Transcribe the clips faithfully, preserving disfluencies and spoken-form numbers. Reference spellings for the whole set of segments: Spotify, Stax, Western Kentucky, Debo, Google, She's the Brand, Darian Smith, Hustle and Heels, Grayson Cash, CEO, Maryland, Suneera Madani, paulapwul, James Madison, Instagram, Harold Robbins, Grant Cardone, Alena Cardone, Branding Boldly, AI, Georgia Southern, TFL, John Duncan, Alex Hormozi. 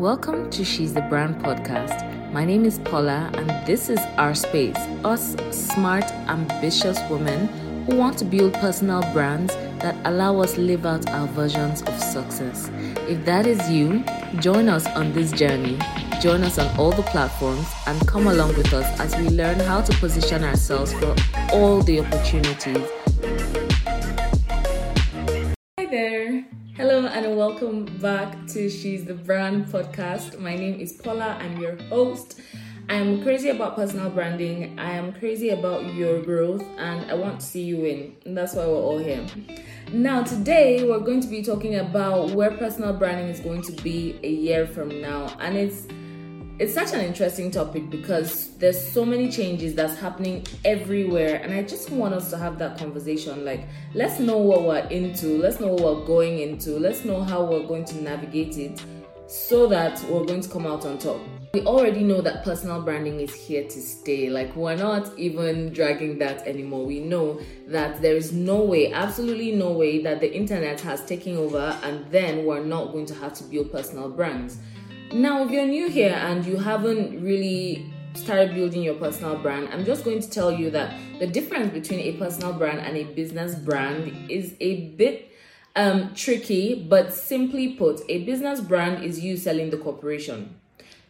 Welcome to She's the Brand podcast. My name is Paula and this is our space, us smart, ambitious women who want to build personal brands that allow us live out our versions of success. If that is you, join us on this journey. Join us on all the platforms and come along with us as we learn how to position ourselves for all the opportunities. Hi there. Hello and welcome back to She's the Brand podcast. My name is Paula. I'm your host. I'm crazy about personal branding. I am crazy about your growth and I want to see you win. And that's why we're all here. Now, today we're going to be talking about where personal branding is going to be a year from now. And it's it's such an interesting topic because there's so many changes that's happening everywhere. And I just want us to have that conversation. Like, let's know what we're into. Let's know what we're going into. Let's know how we're going to navigate it so that we're going to come out on top. We already know that personal branding is here to stay. Like, we're not even dragging that anymore. We know that there is no way, absolutely no way, that the internet has taken over and then we're not going to have to build personal brands. Now, if you're new here and you haven't really started building your personal brand, I'm just going to tell you that the difference between a personal brand and a business brand is a bit um, tricky, but simply put, a business brand is you selling the corporation.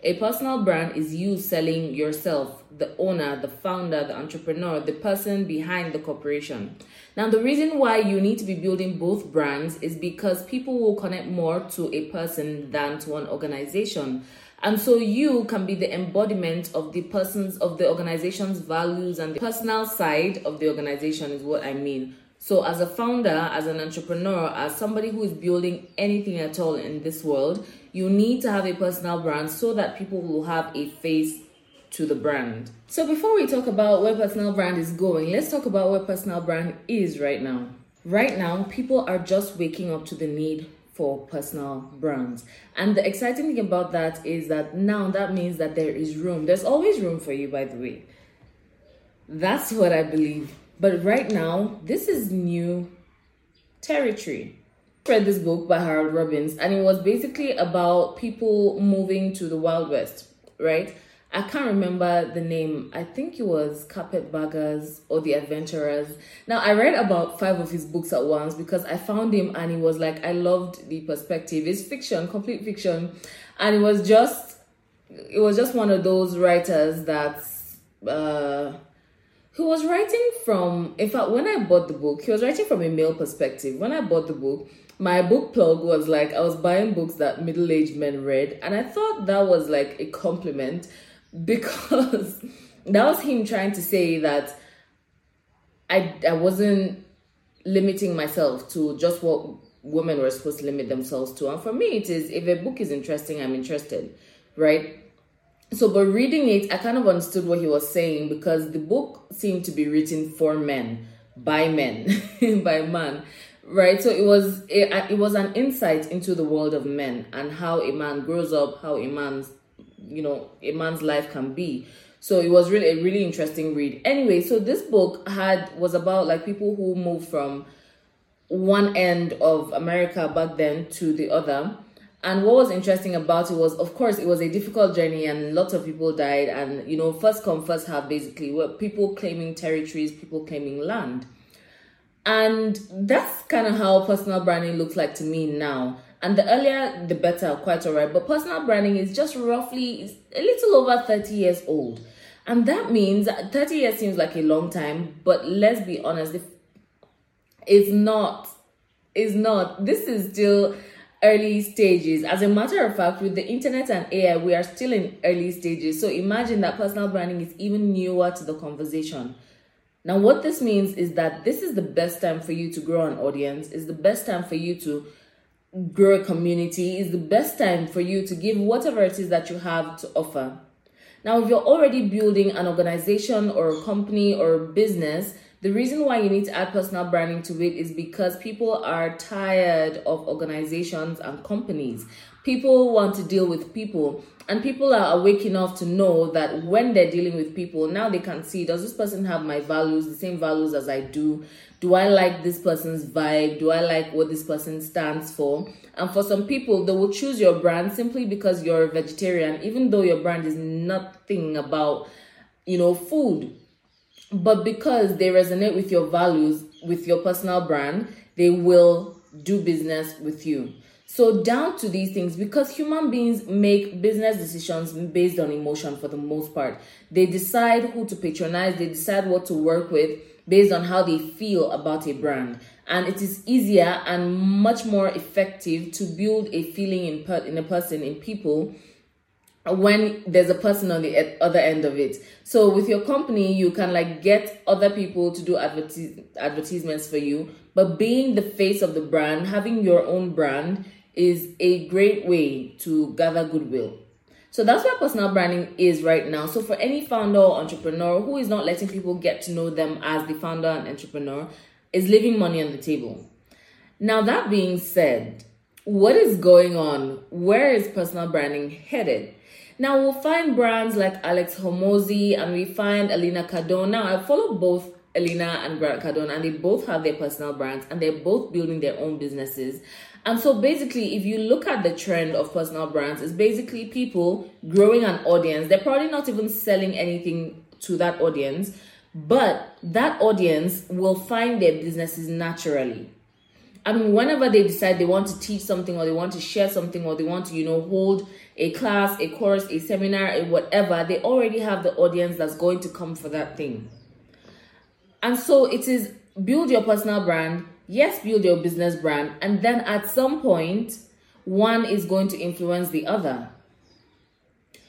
A personal brand is you selling yourself, the owner, the founder, the entrepreneur, the person behind the corporation. Now, the reason why you need to be building both brands is because people will connect more to a person than to an organization. And so you can be the embodiment of the person's, of the organization's values, and the personal side of the organization is what I mean. So as a founder, as an entrepreneur, as somebody who is building anything at all in this world, you need to have a personal brand so that people will have a face to the brand. So before we talk about where personal brand is going, let's talk about where personal brand is right now. Right now, people are just waking up to the need for personal brands. And the exciting thing about that is that now that means that there is room. There's always room for you, by the way. That's what I believe. But right now, this is new territory. I read this book by Harold Robbins, and it was basically about people moving to the Wild West, right? I can't remember the name. I think it was Carpetbaggers or The Adventurers. Now, I read about five of his books at once because I found him and he was like, I loved the perspective. It's fiction, complete fiction. And it was just, it was just one of those writers that's... Uh, He was writing from, in fact, when I bought the book, he was writing from a male perspective. When I bought the book, my book plug was like, I was buying books that middle-aged men read. And I thought that was like a compliment because that was him trying to say that I, I wasn't limiting myself to just what women were supposed to limit themselves to. And for me, it is, if a book is interesting, I'm interested, right? So, but reading it, I kind of understood what he was saying because the book seemed to be written for men, by men, by man, right? So it was it, it was an insight into the world of men and how a man grows up, how a man's, you know, a man's life can be. So it was really a really interesting read. Anyway, so this book had was about like people who moved from one end of America back then to the other. And what was interesting about it was, of course, it was a difficult journey and lots of people died. And, you know, first come, first have basically were people claiming territories, people claiming land. And that's kind of how personal branding looks like to me now. And the earlier, the better, quite all right. But personal branding is just roughly a little over thirty years old. And that means thirty years seems like a long time. But let's be honest, if it's not. It's not. This is still... early stages. As a matter of fact, with the internet and A I, we are still in early stages. So imagine that personal branding is even newer to the conversation. Now, what this means is that this is the best time for you to grow an audience. It's the best time for you to grow a community. It's the best time for you to give whatever it is that you have to offer. Now, if you're already building an organization or a company or a business, the reason why you need to add personal branding to it is because people are tired of organizations and companies. People want to deal with people, and people are awake enough to know that when they're dealing with people, now they can see, does this person have my values, the same values as I do? Do I like this person's vibe? Do I like what this person stands for? And for some people, they will choose your brand simply because you're a vegetarian, even though your brand is nothing about, you know, food. But because they resonate with your values, with your personal brand, they will do business with you. So down to these things, because human beings make business decisions based on emotion for the most part. They decide who to patronize, they decide what to work with based on how they feel about a brand. And it is easier and much more effective to build a feeling in, per- in a person, in people, when there's a person on the other end of it. So with your company, you can like get other people to do advertis- advertisements for you, but being the face of the brand, having your own brand is a great way to gather goodwill. So that's where personal branding is right now. So for any founder or entrepreneur who is not letting people get to know them as the founder and entrepreneur, is leaving money on the table. Now that being said, what is going on? Where is personal branding headed? Now, we'll find brands like Alex Hormozi, and we find Alena Cardone. Now, I follow both Alena and Grant Cardone, and they both have their personal brands, and they're both building their own businesses. And so basically, if you look at the trend of personal brands, it's basically people growing an audience. They're probably not even selling anything to that audience, but that audience will find their businesses naturally. And whenever they decide they want to teach something, or they want to share something, or they want to, you know, hold a class, a course, a seminar, a whatever, they already have the audience that's going to come for that thing. And so it is build your personal brand, yes, build your business brand, and then at some point, one is going to influence the other.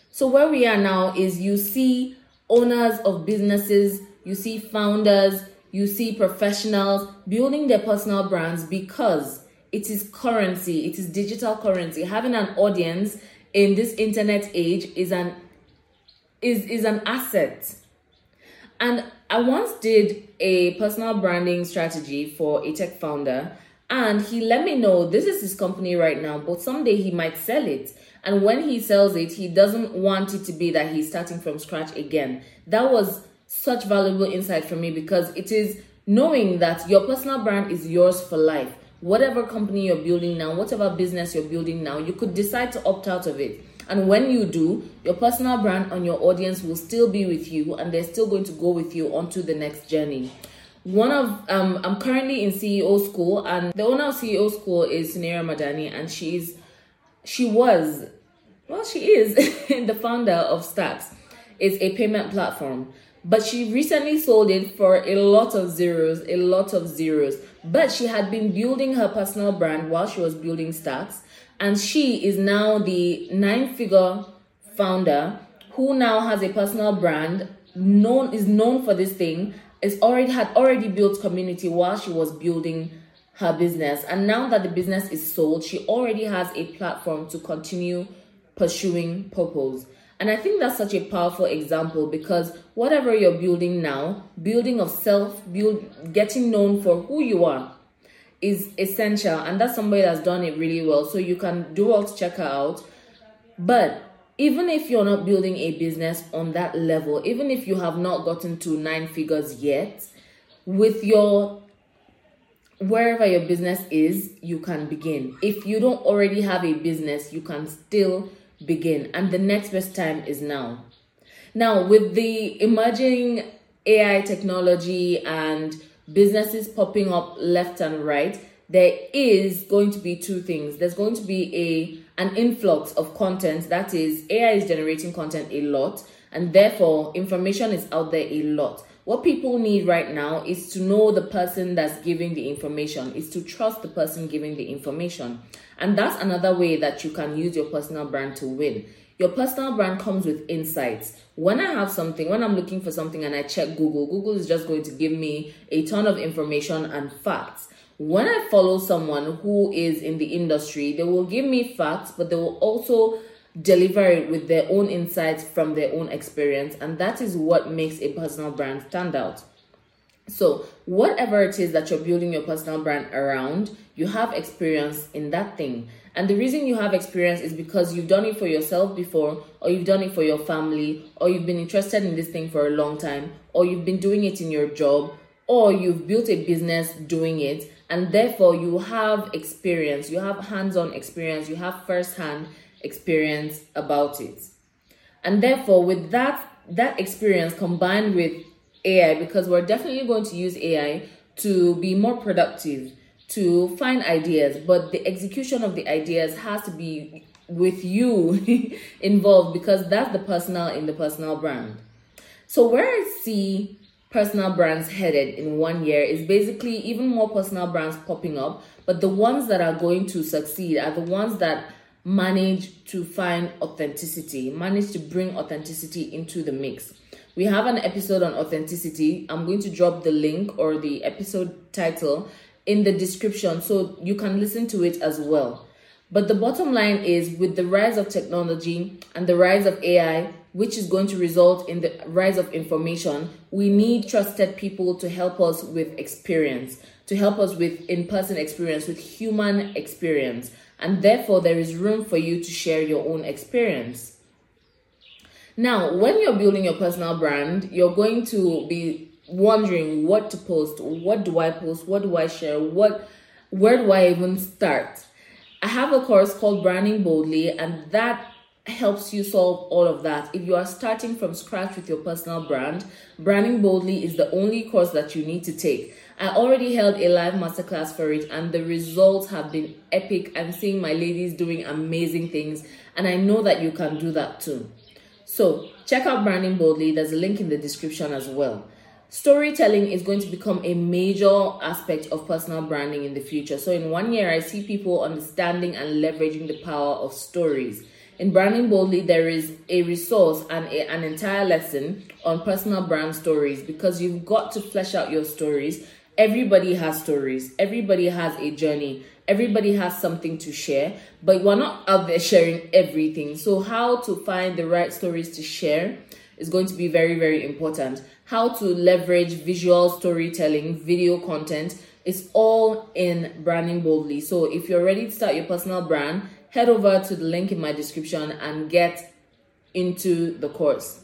So where we are now is you see owners of businesses, you see founders, you see professionals building their personal brands because it is currency, it is digital currency. Having an audience in this internet age is an is, is an asset. And I once did a personal branding strategy for a tech founder, and he let me know this is his company right now, but someday he might sell it. And when he sells it, he doesn't want it to be that he's starting from scratch again. That was such valuable insight for me, because it is knowing that your personal brand is yours for life. Whatever company you're building now, whatever business you're building now, you could decide to opt out of it. And when you do, your personal brand and your audience will still be with you, and they're still going to go with you onto the next journey. One of um, I'm currently in C E O school, and the owner of C E O school is Suneera Madani, and she's she was well she is the founder of Stax. It's a payment platform. But she recently sold it for a lot of zeros, a lot of zeros. But she had been building her personal brand while she was building Stax. And she is now the nine-figure founder who now has a personal brand, known is known for this thing, is already had already built community while she was building her business. And now that the business is sold, she already has a platform to continue pursuing purpose. And I think that's such a powerful example, because whatever you're building now, building of self, build, getting known for who you are is essential. And that's somebody that's done it really well. So you can do well to check her out. But even if you're not building a business on that level, even if you have not gotten to nine figures yet, with your wherever your business is, you can begin. If you don't already have a business, you can still begin, and the next best time is now. Now, with the emerging A I technology and businesses popping up left and right, there is going to be two things. There's going to be a an influx of content. That is, A I is generating content a lot, and therefore information is out there a lot. What people need right now is to know the person that's giving the information, is to trust the person giving the information. And that's another way that you can use your personal brand to win. Your personal brand comes with insights. When I have something, when I'm looking for something and I check Google, Google is just going to give me a ton of information and facts. When I follow someone who is in the industry, they will give me facts, but they will also deliver it with their own insights from their own experience, and that is what makes a personal brand stand out. So whatever it is that you're building your personal brand around, you have experience in that thing. And the reason you have experience is because you've done it for yourself before, or you've done it for your family, or you've been interested in this thing for a long time, or you've been doing it in your job, or you've built a business doing it, and therefore you have experience, you have hands-on experience, you have first-hand experience about it. And therefore, with that that experience combined with A I, because we're definitely going to use A I to be more productive, to find ideas, but the execution of the ideas has to be with you involved, because that's the personal in the personal brand. So where I see personal brands headed in one year is basically even more personal brands popping up, but the ones that are going to succeed are the ones that manage to find authenticity, manage to bring authenticity into the mix. We have an episode on authenticity. I'm going to drop the link or the episode title in the description so you can listen to it as well. But the bottom line is, with the rise of technology and the rise of A I, which is going to result in the rise of information, we need trusted people to help us with experience, to help us with in-person experience, with human experience. And therefore, there is room for you to share your own experience. Now, when you're building your personal brand, you're going to be wondering what to post. What do I post? What do I share? What, where do I even start? I have a course called Branding Boldly, and that helps you solve all of that. If you are starting from scratch with your personal brand, Branding Boldly is the only course that you need to take. I already held a live masterclass for it, and the results have been epic. I'm seeing my ladies doing amazing things, and I know that you can do that too. So check out Branding Boldly. There's a link in the description as well. Storytelling is going to become a major aspect of personal branding in the future. So in one year, I see people understanding and leveraging the power of stories. In Branding Boldly, there is a resource and a, an entire lesson on personal brand stories, because you've got to flesh out your stories. Everybody has stories. Everybody has a journey. Everybody has something to share, but we're not out there sharing everything. So how to find the right stories to share is going to be very, very important. How to leverage visual storytelling, video content, is all in Branding Boldly. So if you're ready to start your personal brand, head over to the link in my description and get into the course.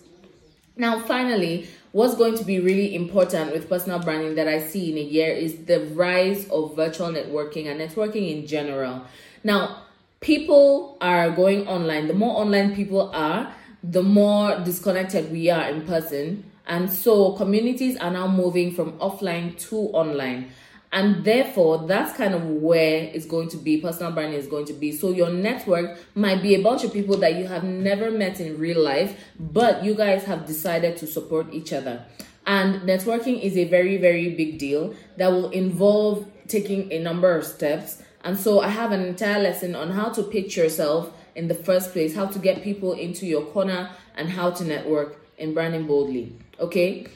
Now, finally, what's going to be really important with personal branding that I see in a year is the rise of virtual networking and networking in general. Now, people are going online. The more online people are, the more disconnected we are in person. And so communities are now moving from offline to online. And therefore, that's kind of where it's going to be. Personal branding is going to be. So your network might be a bunch of people that you have never met in real life, but you guys have decided to support each other. And networking is a very, very big deal that will involve taking a number of steps. And so I have an entire lesson on how to pitch yourself in the first place, how to get people into your corner, and how to network in Branding Boldly. Okay?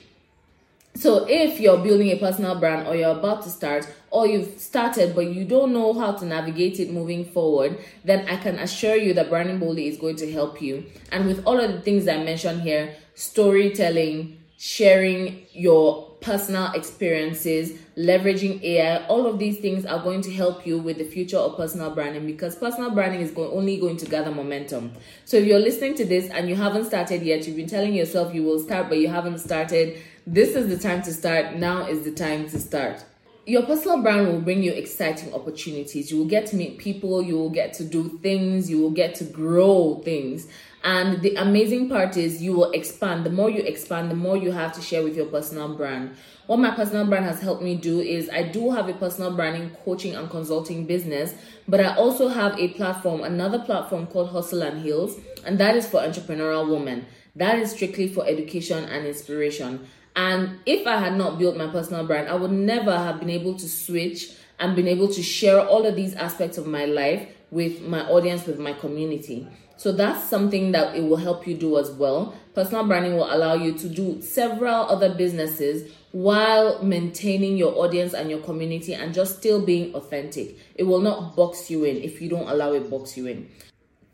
So if you're building a personal brand, or you're about to start, or you've started but you don't know how to navigate it moving forward, then I can assure you that Branding Boldly is going to help you. And with all of the things I mentioned here, storytelling, sharing your personal experiences, leveraging A I, all of these things are going to help you with the future of personal branding, because personal branding is going, only going to gather momentum. So if you're listening to this and you haven't started yet, you've been telling yourself you will start but you haven't started, this is the time to start. Now is the time to start. Your personal brand will bring you exciting opportunities. You will get to meet people, you will get to do things, you will get to grow things. And the amazing part is you will expand. The more you expand, the more you have to share with your personal brand. What my personal brand has helped me do is, I do have a personal branding coaching and consulting business, but I also have a platform, another platform called Hustle and Heels, and that is for entrepreneurial women. That is strictly for education and inspiration. And if I had not built my personal brand, I would never have been able to switch and been able to share all of these aspects of my life with my audience, with my community. So that's something that it will help you do as well. Personal branding will allow you to do several other businesses while maintaining your audience and your community, and just still being authentic. It will not box you in if you don't allow it to box you in.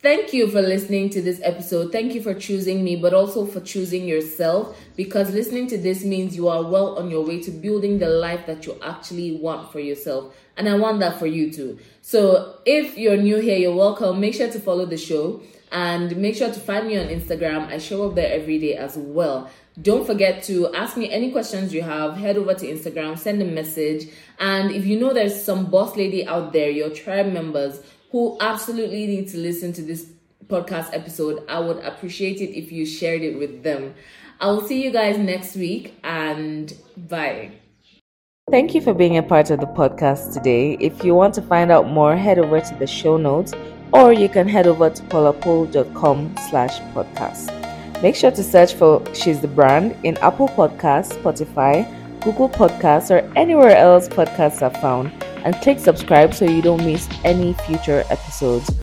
Thank you for listening to this episode. Thank you for choosing me, but also for choosing yourself, because listening to this means you are well on your way to building the life that you actually want for yourself. And I want that for you too. So if you're new here, you're welcome. Make sure to follow the show and make sure to find me on Instagram. I show up there every day as well. Don't forget to ask me any questions you have. Head over to Instagram, send a message. And if you know there's some boss lady out there, your tribe members, who absolutely need to listen to this podcast episode, I would appreciate it if you shared it with them. I will see you guys next week, and bye. Thank you for being a part of the podcast today. If you want to find out more, head over to the show notes, or you can head over to paula pwul dot com slash podcast. Make sure to search for She's the Brand in Apple Podcasts, Spotify, Google Podcasts, or anywhere else podcasts are found. And click subscribe so you don't miss any future episodes.